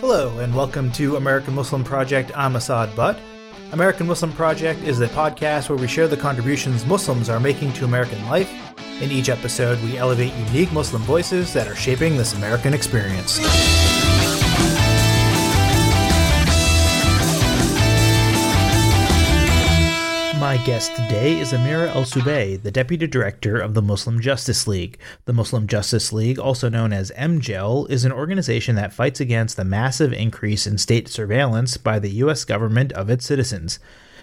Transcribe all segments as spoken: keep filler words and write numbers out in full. Hello, and welcome to American Muslim Project. I'm Assad Butt. American Muslim Project is a podcast where we share the contributions Muslims are making to American life. In each episode, we elevate unique Muslim voices that are shaping this American experience. My guest today is Amira El-Soubey, the Deputy Director of the Muslim Justice League. The Muslim Justice League, also known as M J L, is an organization that fights against the massive increase in state surveillance by the U S government of its citizens.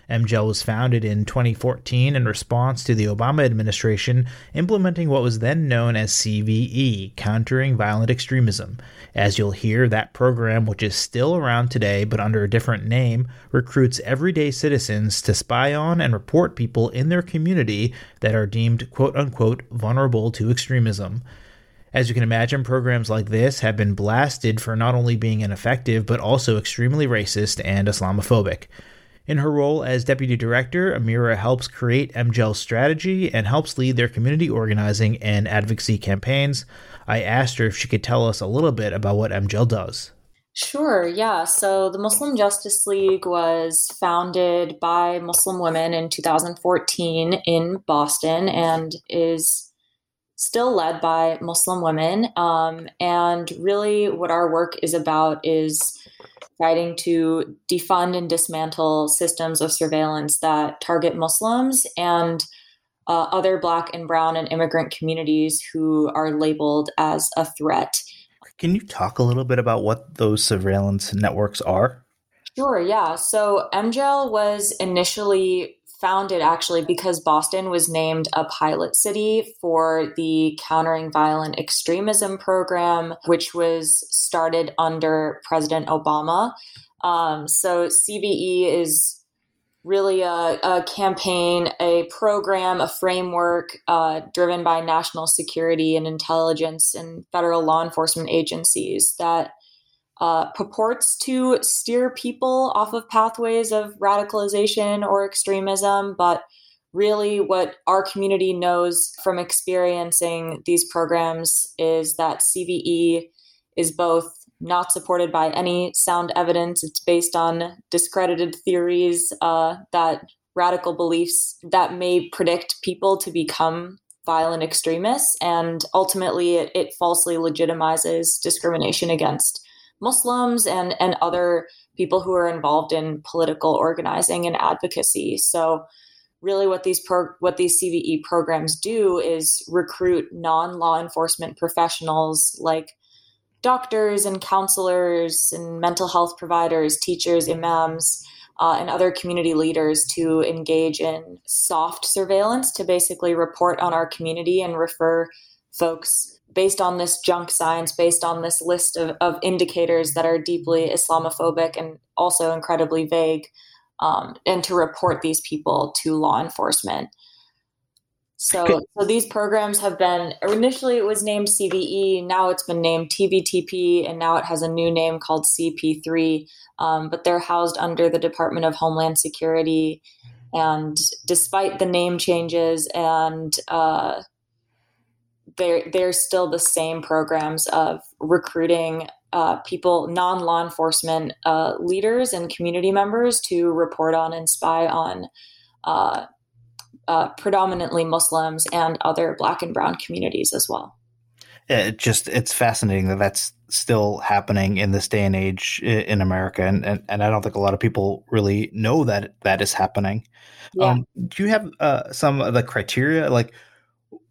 M J L was founded in twenty fourteen in response to the Obama administration implementing what was then known as C V E, Countering Violent Extremism. As you'll hear, that program, which is still around today but under a different name, recruits everyday citizens to spy on and report people in their community that are deemed quote-unquote vulnerable to extremism. As you can imagine, programs like this have been blasted for not only being ineffective but also extremely racist and Islamophobic. In her role as Deputy Director, Amira helps create M J L's strategy and helps lead their community organizing and advocacy campaigns. I asked her if she could tell us a little bit about what M J L does. Sure, yeah. So the Muslim Justice League was founded by Muslim women in two thousand fourteen in Boston and is still led by Muslim women. Um, and really what our work is about is fighting to defund and dismantle systems of surveillance that target Muslims and uh, other Black and Brown and immigrant communities who are labeled as a threat. Can you talk a little bit about what those surveillance networks are? Sure, yeah. So M J L was initially founded actually because Boston was named a pilot city for the Countering Violent Extremism program, which was started under President Obama. Um, so C V E is really a, a campaign, a program, a framework uh, driven by national security and intelligence and federal law enforcement agencies that Uh, purports to steer people off of pathways of radicalization or extremism. But really what our community knows from experiencing these programs is that C V E is both not supported by any sound evidence. It's based on discredited theories uh, that radical beliefs that may predict people to become violent extremists. And ultimately it, it falsely legitimizes discrimination against Muslims and, and other people who are involved in political organizing and advocacy. So really what these pro, what these C V E programs do is recruit non-law enforcement professionals like doctors and counselors and mental health providers, teachers, imams, uh, and other community leaders to engage in soft surveillance to basically report on our community and refer folks based on this junk science, based on this list of, of indicators that are deeply Islamophobic and also incredibly vague, um, and to report these people to law enforcement. So, so these programs have been, initially it was named C V E, now it's been named T V T P, and now it has a new name called C P three, um, but they're housed under the Department of Homeland Security. And despite the name changes and uh They're, they're still the same programs of recruiting uh, people, non-law enforcement uh, leaders and community members to report on and spy on uh, uh, predominantly Muslims and other Black and Brown communities as well. it just it's fascinating that that's still happening in this day and age in America. And, and, and I don't think a lot of people really know that that is happening. Yeah. Um, do you have uh, some of the criteria? Like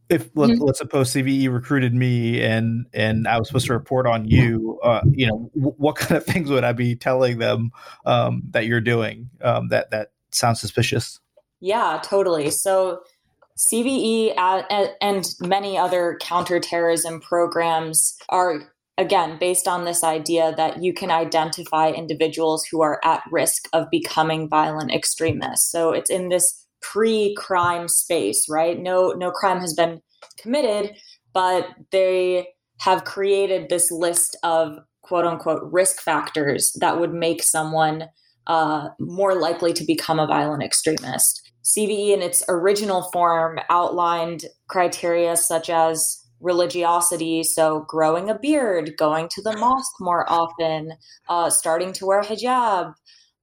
if let, mm-hmm. let's suppose C V E recruited me and, and I was supposed to report on you, uh, you know, w- what kind of things would I be telling them um, that you're doing um, that, that sounds suspicious? Yeah, totally. So C V E uh, and many other counterterrorism programs are, again, based on this idea that you can identify individuals who are at risk of becoming violent extremists. So it's in this pre-crime space, right? No, no crime has been committed, but they have created this list of quote unquote risk factors that would make someone uh, more likely to become a violent extremist. C V E in its original form outlined criteria such as religiosity, so growing a beard, going to the mosque more often, uh, starting to wear hijab,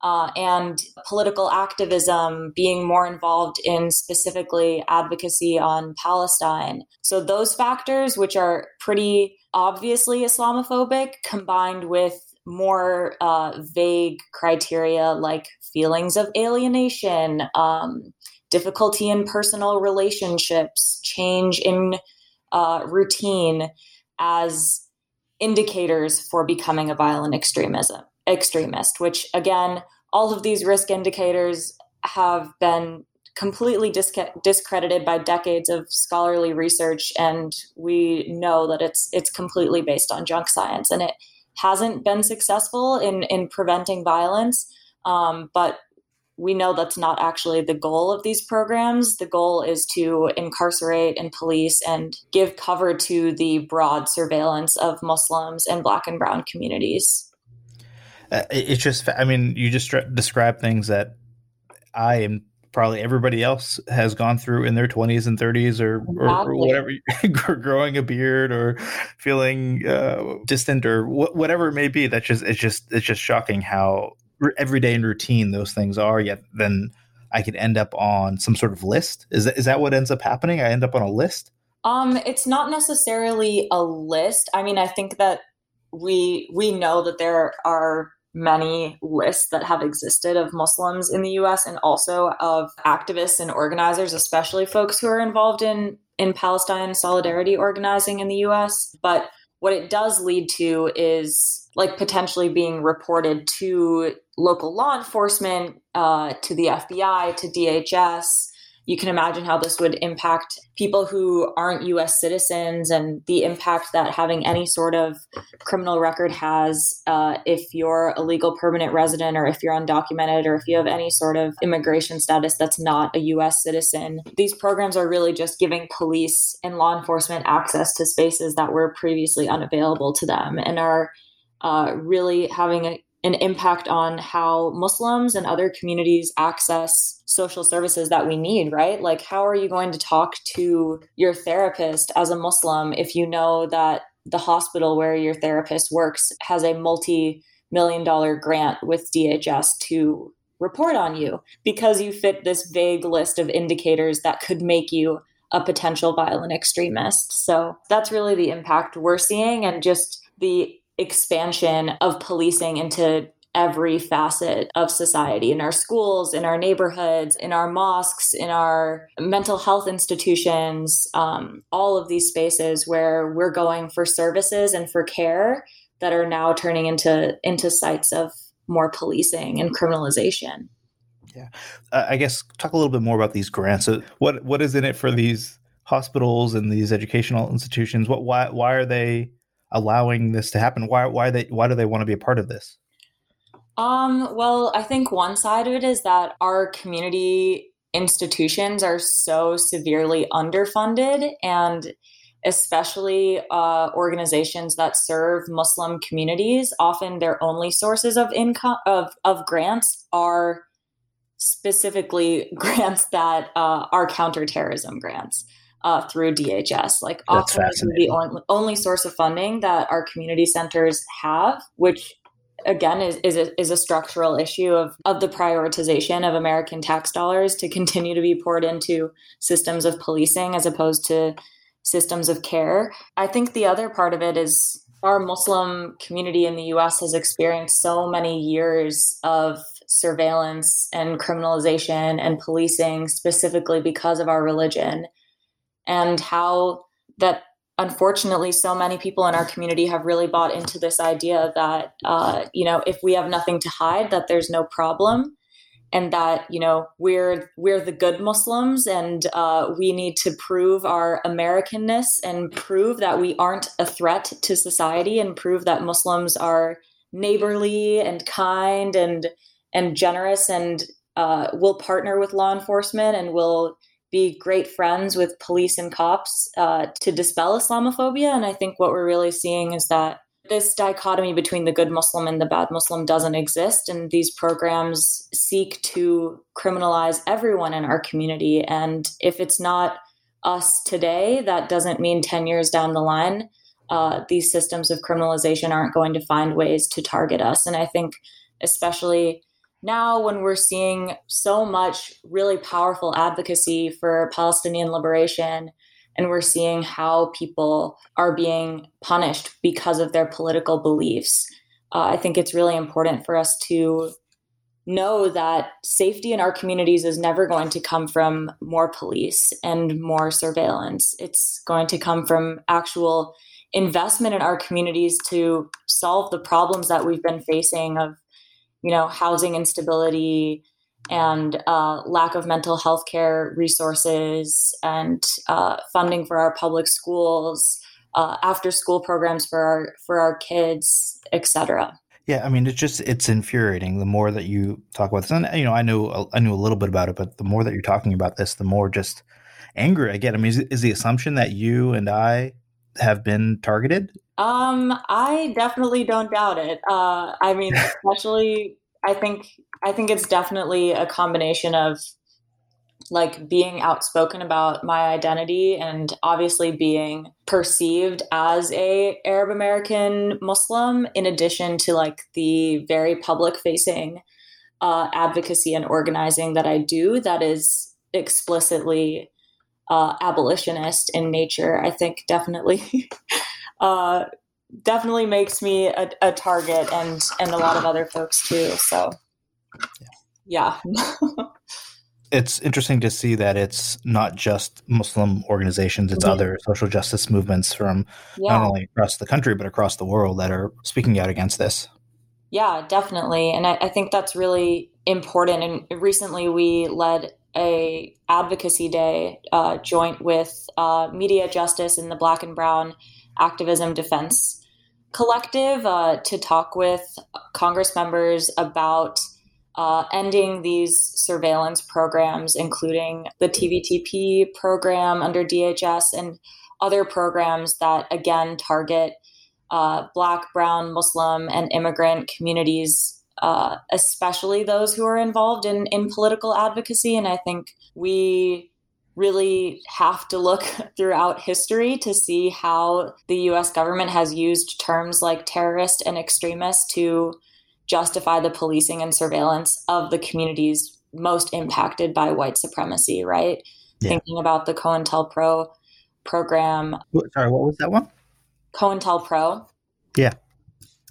uh, and political activism, being more involved in specifically advocacy on Palestine. So those factors, which are pretty obviously Islamophobic, combined with more uh, vague criteria like feelings of alienation, um, difficulty in personal relationships, change in Uh, routine as indicators for becoming a violent extremism extremist, which again, all of these risk indicators have been completely disc- discredited by decades of scholarly research. And we know that it's, it's completely based on junk science, and it hasn't been successful in, in preventing violence. Um, but we know that's not actually the goal of these programs. The goal is to incarcerate and police and give cover to the broad surveillance of Muslims and Black and Brown communities. Uh, it's just, I mean, you just describe things that I and probably everybody else has gone through in their twenties and thirties or, exactly. or, or whatever, growing a beard or feeling uh, distant or wh- whatever it may be. That's just, it's just, it's just shocking how everyday and routine those things are, yet then I could end up on some sort of list. Is that, is that what ends up happening? I end up on a list? Um, it's not necessarily a list. I mean, I think that we we know that there are many lists that have existed of Muslims in the U S and also of activists and organizers, especially folks who are involved in, in Palestine solidarity organizing in the U S. But what it does lead to is like potentially being reported to local law enforcement, uh, to the F B I, to D H S. You can imagine how this would impact people who aren't U S citizens and the impact that having any sort of criminal record has uh, if you're a legal permanent resident or if you're undocumented or if you have any sort of immigration status that's not a U S citizen. These programs are really just giving police and law enforcement access to spaces that were previously unavailable to them and are Uh, really having a, an impact on how Muslims and other communities access social services that we need, right? Like, how are you going to talk to your therapist as a Muslim if you know that the hospital where your therapist works has a multi-million dollar grant with D H S to report on you because you fit this vague list of indicators that could make you a potential violent extremist? So that's really the impact we're seeing, and just the expansion of policing into every facet of society, in our schools, in our neighborhoods, in our mosques, in our mental health institutions, um, all of these spaces where we're going for services and for care that are now turning into into sites of more policing and criminalization. Yeah. Uh, I guess talk a little bit more about these grants. So what what is in it for these hospitals and these educational institutions? What why why are they allowing this to happen? Why, why they, why do they want to be a part of this? Um, well, I think one side of it is that our community institutions are so severely underfunded, and especially uh, organizations that serve Muslim communities, often their only sources of income of, of grants are specifically grants that uh, are counterterrorism grants. Uh, through D H S. Like, often the on, only source of funding that our community centers have, which again is is a, is a structural issue of, of the prioritization of American tax dollars to continue to be poured into systems of policing as opposed to systems of care. I think the other part of it is our Muslim community in the U S has experienced so many years of surveillance and criminalization and policing specifically because of our religion, and how that unfortunately so many people in our community have really bought into this idea that, uh, you know, if we have nothing to hide, that there's no problem. And that, you know, we're we're the good Muslims, and uh, we need to prove our Americanness and prove that we aren't a threat to society, and prove that Muslims are neighborly and kind and and generous, and uh, will partner with law enforcement and will be great friends with police and cops uh, to dispel Islamophobia. And I think what we're really seeing is that this dichotomy between the good Muslim and the bad Muslim doesn't exist, and these programs seek to criminalize everyone in our community. And if it's not us today, that doesn't mean ten years down the line, uh, these systems of criminalization aren't going to find ways to target us. And I think especially now, when we're seeing so much really powerful advocacy for Palestinian liberation, and we're seeing how people are being punished because of their political beliefs, Uh, I think it's really important for us to know that safety in our communities is never going to come from more police and more surveillance. It's going to come from actual investment in our communities to solve the problems that we've been facing of, you know, housing instability, and uh, lack of mental health care resources, and uh, funding for our public schools, uh, after school programs for our for our kids, et cetera. Yeah, I mean, it's just it's infuriating. The more that you talk about this, and you know, I knew I knew a little bit about it, but the more that you're talking about this, the more just angry I get. I mean, is, is the assumption that you and I have been targeted? Um, I definitely don't doubt it. Uh, I mean, especially. I think I think it's definitely a combination of like being outspoken about my identity, and obviously being perceived as a Arab American Muslim, in addition to like the very public facing uh, advocacy and organizing that I do that is explicitly uh, abolitionist in nature. I think definitely uh Definitely makes me a, a target, and, and a lot of other folks too. So, yeah. It's interesting to see that it's not just Muslim organizations, it's mm-hmm. other social justice movements from yeah. not only across the country, but across the world that are speaking out against this. Yeah, definitely. And I, I think that's really important. And recently we led a advocacy day uh, joint with uh, Media Justice and the Black and Brown Activism Defense Collective uh, to talk with Congress members about uh, ending these surveillance programs, including the T V T P program under D H S and other programs that, again, target uh, Black, Brown, Muslim, and immigrant communities, uh, especially those who are involved in, in political advocacy. And I think we really have to look throughout history to see how the U S government has used terms like terrorist and extremist to justify the policing and surveillance of the communities most impacted by white supremacy, right? Yeah. Thinking about the COINTELPRO program. Sorry, what was that one? COINTELPRO. Yeah.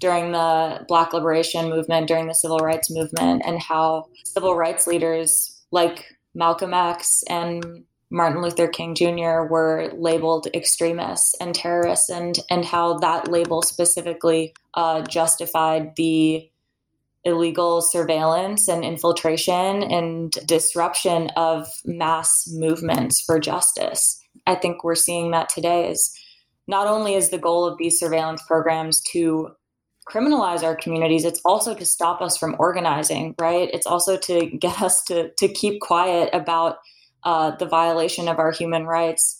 During the Black Liberation Movement, during the Civil Rights Movement, and how civil rights leaders like Malcolm X and Martin Luther King Junior were labeled extremists and terrorists, and, and how that label specifically uh, justified the illegal surveillance and infiltration and disruption of mass movements for justice. I think we're seeing that today. Is not only is the goal of these surveillance programs to criminalize our communities, it's also to stop us from organizing, right? It's also to get us to, to keep quiet about Uh, the violation of our human rights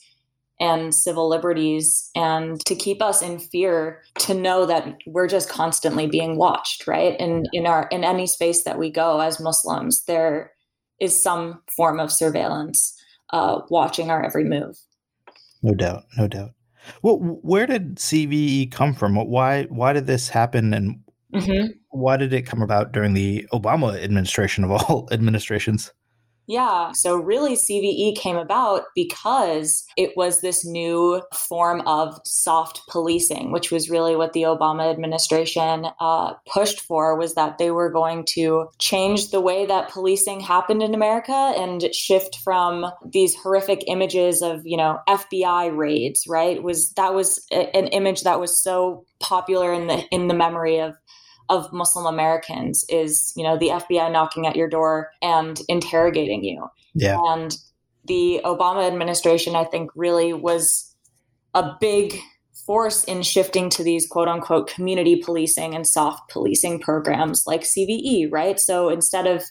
and civil liberties, and to keep us in fear, to know that we're just constantly being watched, right? And in our in any space that we go as Muslims, there is some form of surveillance uh, watching our every move. No doubt, no doubt. Well, where did C V E come from? Why why did this happen, and mm-hmm. why did it come about during the Obama administration of all administrations? Yeah. So really C V E came about because it was this new form of soft policing, which was really what the Obama administration uh, pushed for, was that they were going to change the way that policing happened in America and shift from these horrific images of, you know, F B I raids, right? It was that was a, an image that was so popular in the in the memory of of Muslim Americans, is, you know, the F B I knocking at your door and interrogating you. Yeah. And the Obama administration, I think, really was a big force in shifting to these quote unquote community policing and soft policing programs like C V E, right? So instead of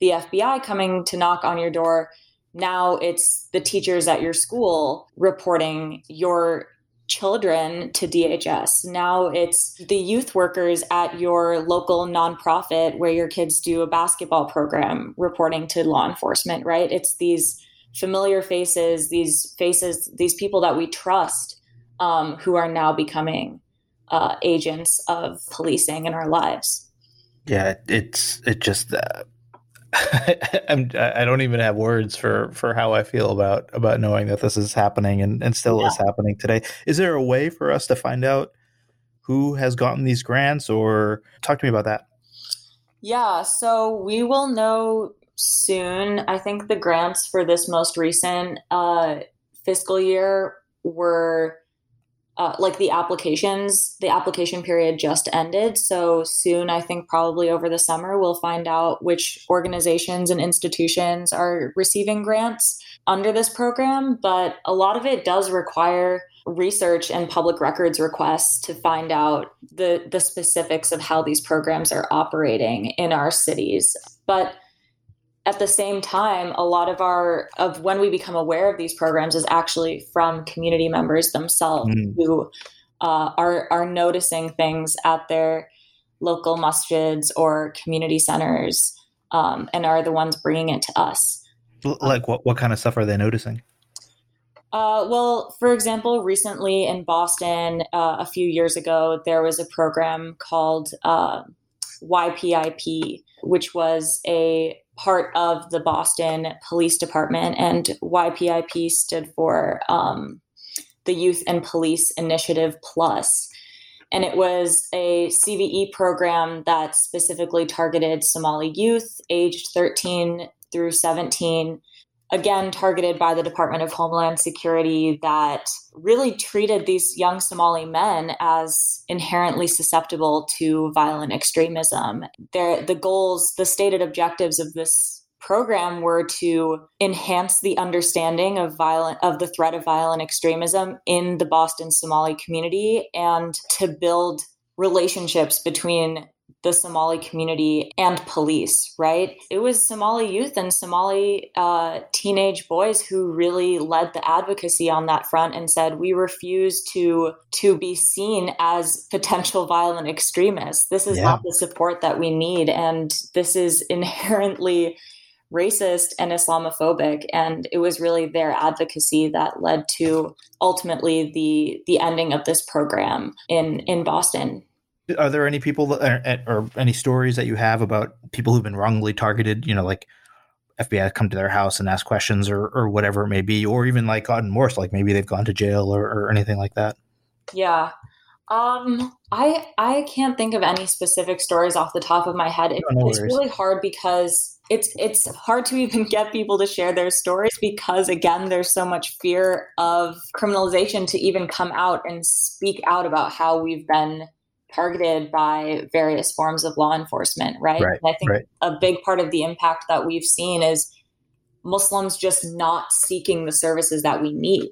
the F B I coming to knock on your door, now it's the teachers at your school reporting your children to D H S. Now it's the youth workers at your local nonprofit where your kids do a basketball program reporting to law enforcement, right? It's these familiar faces, these faces, these people that we trust, um, who are now becoming uh, agents of policing in our lives. Yeah, it's it just uh, I'm, I don't even have words for, for how I feel about, about knowing that this is happening and, and still yeah. is happening today. Is there a way for us to find out who has gotten these grants, or talk to me about that? Yeah, so we will know soon. I think the grants for this most recent uh, fiscal year were uh, like the applications, the application period just ended. So soon, I think probably over the summer, we'll find out which organizations and institutions are receiving grants under this program. But a lot of it does require research and public records requests to find out the, the specifics of how these programs are operating in our cities. But at the same time, a lot of our of when we become aware of these programs is actually from community members themselves mm. who uh, are are noticing things at their local masjids or community centers, um, and are the ones bringing it to us. Like what what kind of stuff are they noticing? Uh, well, for example, recently in Boston, uh, a few years ago, there was a program called uh, Y P I P, which was a part of the Boston Police Department, and Y P I P stood for um, the Youth and Police Initiative Plus. And it was a C V E program that specifically targeted Somali youth aged thirteen through seventeen, again, targeted by the Department of Homeland Security, that really treated these young Somali men as inherently susceptible to violent extremism. Their, the goals, the stated objectives of this program were to enhance the understanding of violent, of the threat of violent extremism in the Boston Somali community, and to build relationships between the Somali community and police, right? It was Somali youth and Somali uh, teenage boys who really led the advocacy on that front and said, we refuse to to be seen as potential violent extremists. This is yeah. not the support that we need. And this is inherently racist and Islamophobic. And it was really their advocacy that led to ultimately the the ending of this program in, in Boston. Are there any people that, or, or any stories that you have about people who've been wrongly targeted, you know, like F B I come to their house and ask questions, or, or whatever it may be, or even like gotten worse, like maybe they've gone to jail or, or anything like that? Yeah. Um, I, I can't think of any specific stories off the top of my head. It, no, no it's worries. really hard because it's, it's hard to even get people to share their stories because, again, there's so much fear of criminalization to even come out and speak out about how we've been targeted by various forms of law enforcement, right? right and I think right. a big part of the impact that we've seen is Muslims just not seeking the services that we need,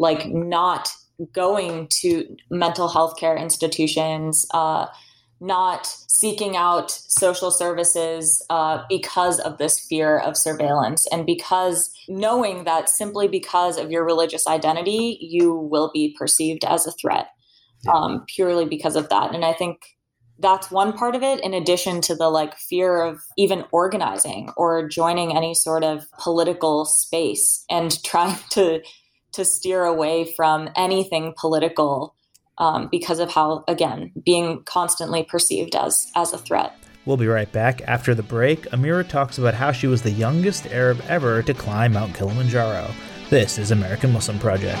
like not going to mental health care institutions, uh, not seeking out social services uh, because of this fear of surveillance, and because knowing that simply because of your religious identity, you will be perceived as a threat. Um, purely because of that. And I think that's one part of it, in addition to the like fear of even organizing or joining any sort of political space and trying to to steer away from anything political um, because of how, again, being constantly perceived as as a threat. We'll be right back. After the break, Amira talks about how she was the youngest Arab ever to climb Mount Kilimanjaro. This is American Muslim Project.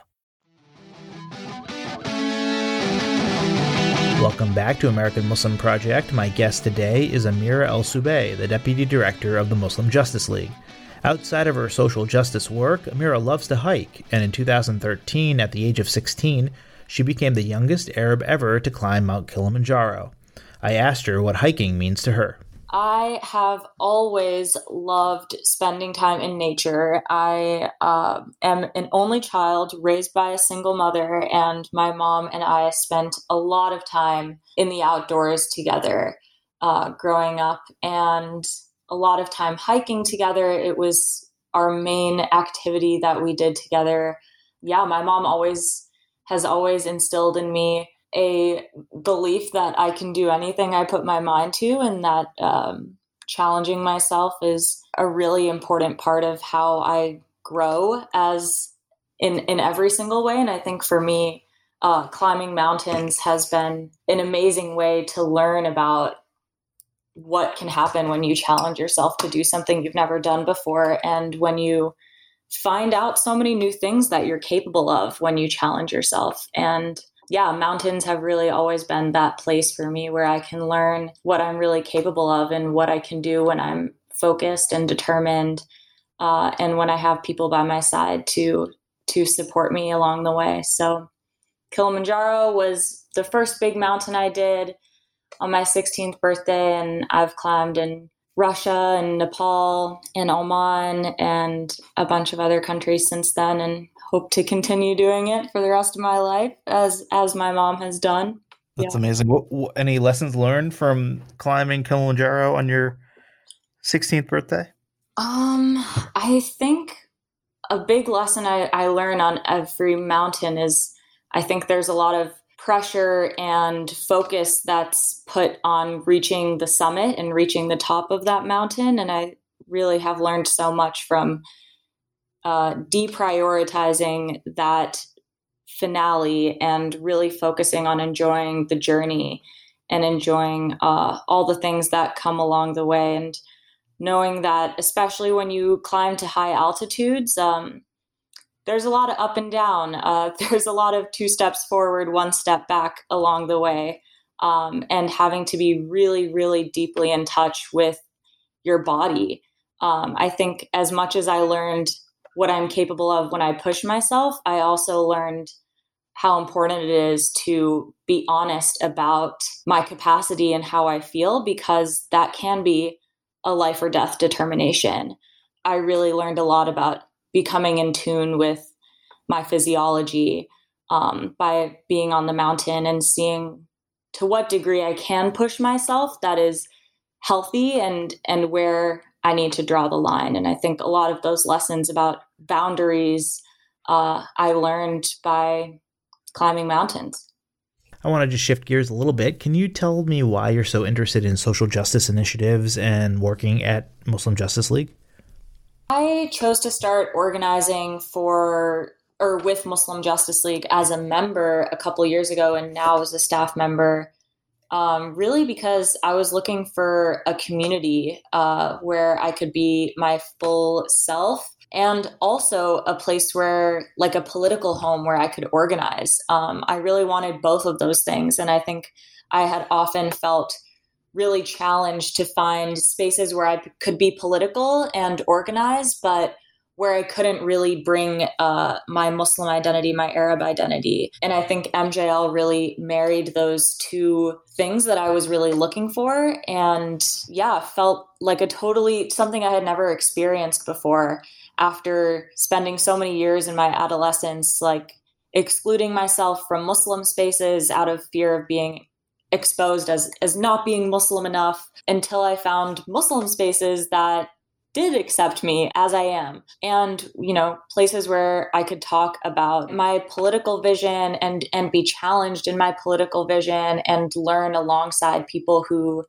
Welcome back to American Muslim Project. My guest today is Amira El-Soubey, the Deputy Director of the Muslim Justice League. Outside of her social justice work, Amira loves to hike, and in two thousand thirteen, at the age of sixteen, she became the youngest Arab ever to climb Mount Kilimanjaro. I asked her what hiking means to her. I have always loved spending time in nature. I uh, am an only child raised by a single mother, and my mom and I spent a lot of time in the outdoors together uh, growing up, and a lot of time hiking together. It was our main activity that we did together. Yeah, my mom always has always instilled in me a belief that I can do anything I put my mind to, and that um, challenging myself is a really important part of how I grow as in, in every single way. And I think for me, uh, climbing mountains has been an amazing way to learn about what can happen when you challenge yourself to do something you've never done before, and when you find out so many new things that you're capable of when you challenge yourself. And yeah, mountains have really always been that place for me where I can learn what I'm really capable of and what I can do when I'm focused and determined, uh, and when I have people by my side to to support me along the way. So Kilimanjaro was the first big mountain I did on my sixteenth birthday, and I've climbed in Russia and Nepal and Oman and a bunch of other countries since then, and hope to continue doing it for the rest of my life, as as my mom has done. That's yeah. amazing. What, what, any lessons learned from climbing Kilimanjaro on your sixteenth birthday? Um, I think a big lesson I, I learn on every mountain is I think there's a lot of pressure and focus that's put on reaching the summit and reaching the top of that mountain. And I really have learned so much from Uh, deprioritizing that finale and really focusing on enjoying the journey and enjoying uh, all the things that come along the way, and knowing that especially when you climb to high altitudes, um, there's a lot of up and down. Uh, there's a lot of two steps forward, one step back along the way, um, and having to be really, really deeply in touch with your body. Um, I think as much as I learned what I'm capable of when I push myself, I also learned how important it is to be honest about my capacity and how I feel, because that can be a life or death determination. I really learned a lot about becoming in tune with my physiology um, by being on the mountain and seeing to what degree I can push myself that is healthy, and and where I need to draw the line. And I think a lot of those lessons about boundaries uh, I learned by climbing mountains. I want to just shift gears a little bit. Can you tell me why you're so interested in social justice initiatives and working at Muslim Justice League? I chose to start organizing for or with Muslim Justice League as a member a couple years ago, and now as a staff member. Um, really because I was looking for a community uh, where I could be my full self, and also a place where, like a political home where I could organize. Um, I really wanted both of those things. And I think I had often felt really challenged to find spaces where I p- could be political and organized, but where I couldn't really bring uh, my Muslim identity, my Arab identity. And I think M J L really married those two things that I was really looking for. And yeah, felt like a totally something I had never experienced before after spending so many years in my adolescence, like excluding myself from Muslim spaces out of fear of being exposed as, as not being Muslim enough, until I found Muslim spaces that did accept me as I am. And, you know, places where I could talk about my political vision and, and be challenged in my political vision and learn alongside people who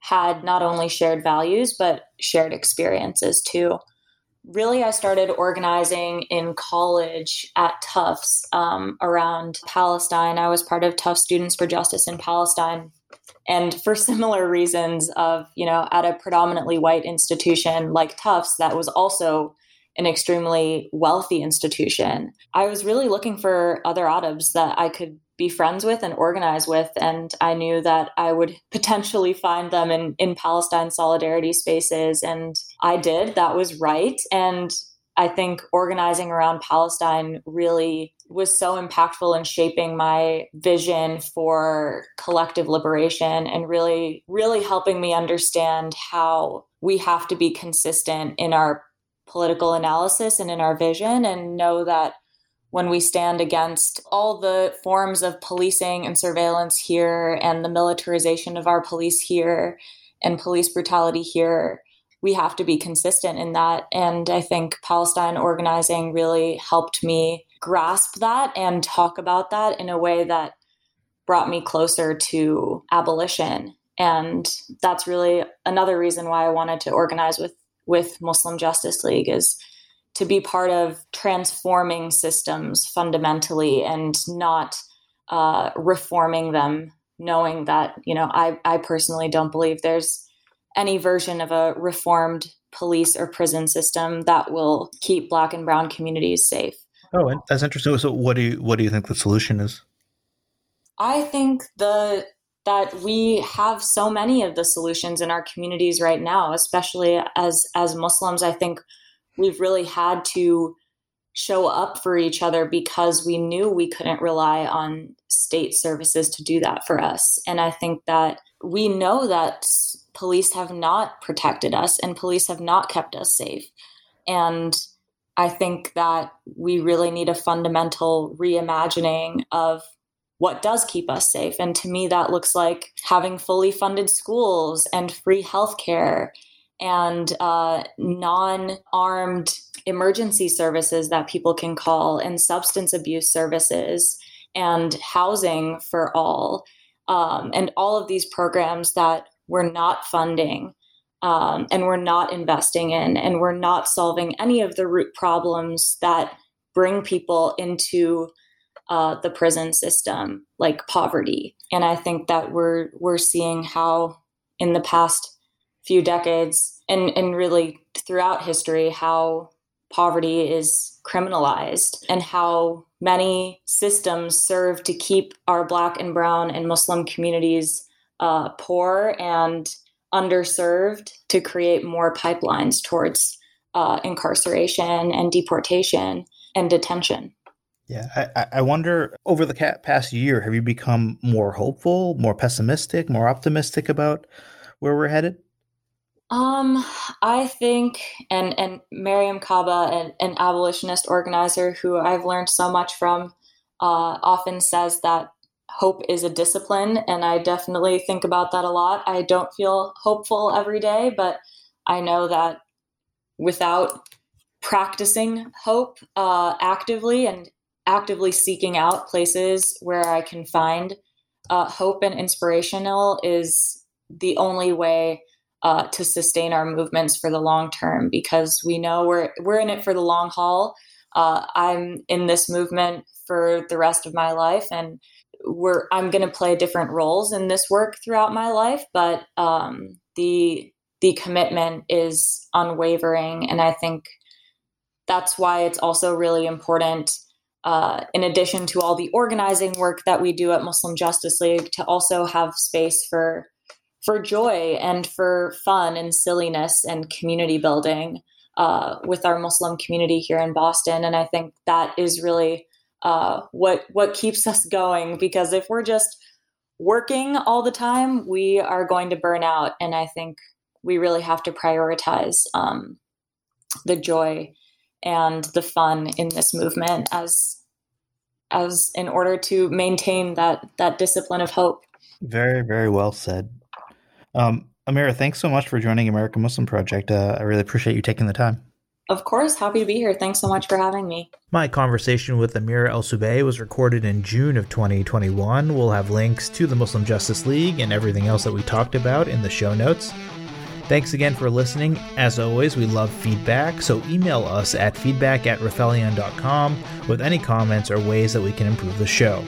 had not only shared values, but shared experiences too. Really, I started organizing in college at Tufts um, around Palestine. I was part of Tufts Students for Justice in Palestine. And for similar reasons of, you know, at a predominantly white institution like Tufts, that was also an extremely wealthy institution, I was really looking for other Arabs that I could be friends with and organize with. And I knew that I would potentially find them in, in Palestine solidarity spaces. And I did. That was right. And I think organizing around Palestine really was so impactful in shaping my vision for collective liberation and really, really helping me understand how we have to be consistent in our political analysis and in our vision, and know that when we stand against all the forms of policing and surveillance here and the militarization of our police here and police brutality here, we have to be consistent in that. And I think Palestine organizing really helped me grasp that and talk about that in a way that brought me closer to abolition. And that's really another reason why I wanted to organize with, with Muslim Justice League, is to be part of transforming systems fundamentally and not uh, reforming them, knowing that, you know, I, I personally don't believe there's any version of a reformed police or prison system that will keep Black and Brown communities safe. Oh, that's interesting. So what do you, what do you think the solution is? I think the that we have so many of the solutions in our communities right now, especially as, as Muslims. I think we've really had to show up for each other because we knew we couldn't rely on state services to do that for us. And I think that we know that police have not protected us and police have not kept us safe. And I think that we really need a fundamental reimagining of what does keep us safe. And to me, that looks like having fully funded schools and free healthcare and uh, non-armed emergency services that people can call, and substance abuse services, and housing for all, um, and all of these programs that we're not funding um, and we're not investing in, and we're not solving any of the root problems that bring people into uh, the prison system, like poverty. And I think that we're we're seeing how in the past few decades and, and really throughout history, how poverty is criminalized and how many systems serve to keep our Black and Brown and Muslim communities uh, poor and underserved, to create more pipelines towards uh, incarceration and deportation and detention. Yeah, I, I wonder, over the past year, have you become more hopeful, more pessimistic, more optimistic about where we're headed? Um, I think, and, and Mariam Kaba, an, an abolitionist organizer who I've learned so much from, uh, often says that hope is a discipline. And I definitely think about that a lot. I don't feel hopeful every day, but I know that without practicing hope, uh, actively and actively seeking out places where I can find, uh, hope and inspirational is the only way Uh, to sustain our movements for the long term, because we know we're we're in it for the long haul. Uh, I'm in this movement for the rest of my life, and we're I'm going to play different roles in this work throughout my life. But um, the the commitment is unwavering, and I think that's why it's also really important, uh, in addition to all the organizing work that we do at Muslim Justice League, to also have space for for joy and for fun and silliness and community building uh, with our Muslim community here in Boston. And I think that is really uh, what what keeps us going, because if we're just working all the time, we are going to burn out. And I think we really have to prioritize um, the joy and the fun in this movement as as in order to maintain that that discipline of hope. Very, very well said. Um, Amira, thanks so much for joining American Muslim Project. Uh, I really appreciate you taking the time. Of course. Happy to be here. Thanks so much for having me. My conversation with Amira El-Soubey was recorded in June of twenty twenty-one. We'll have links to the Muslim Justice League and everything else that we talked about in the show notes. Thanks again for listening. As always, we love feedback, so email us at feedback at refelion dot com with any comments or ways that we can improve the show.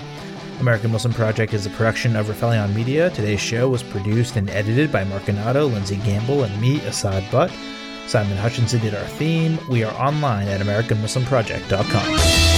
American Muslim Project is a production of Rafaleon Media. Today's show was produced and edited by Mark Anato, Lindsay Gamble, and me, Assad Butt. Simon Hutchinson did our theme. We are online at American Muslim Project dot com.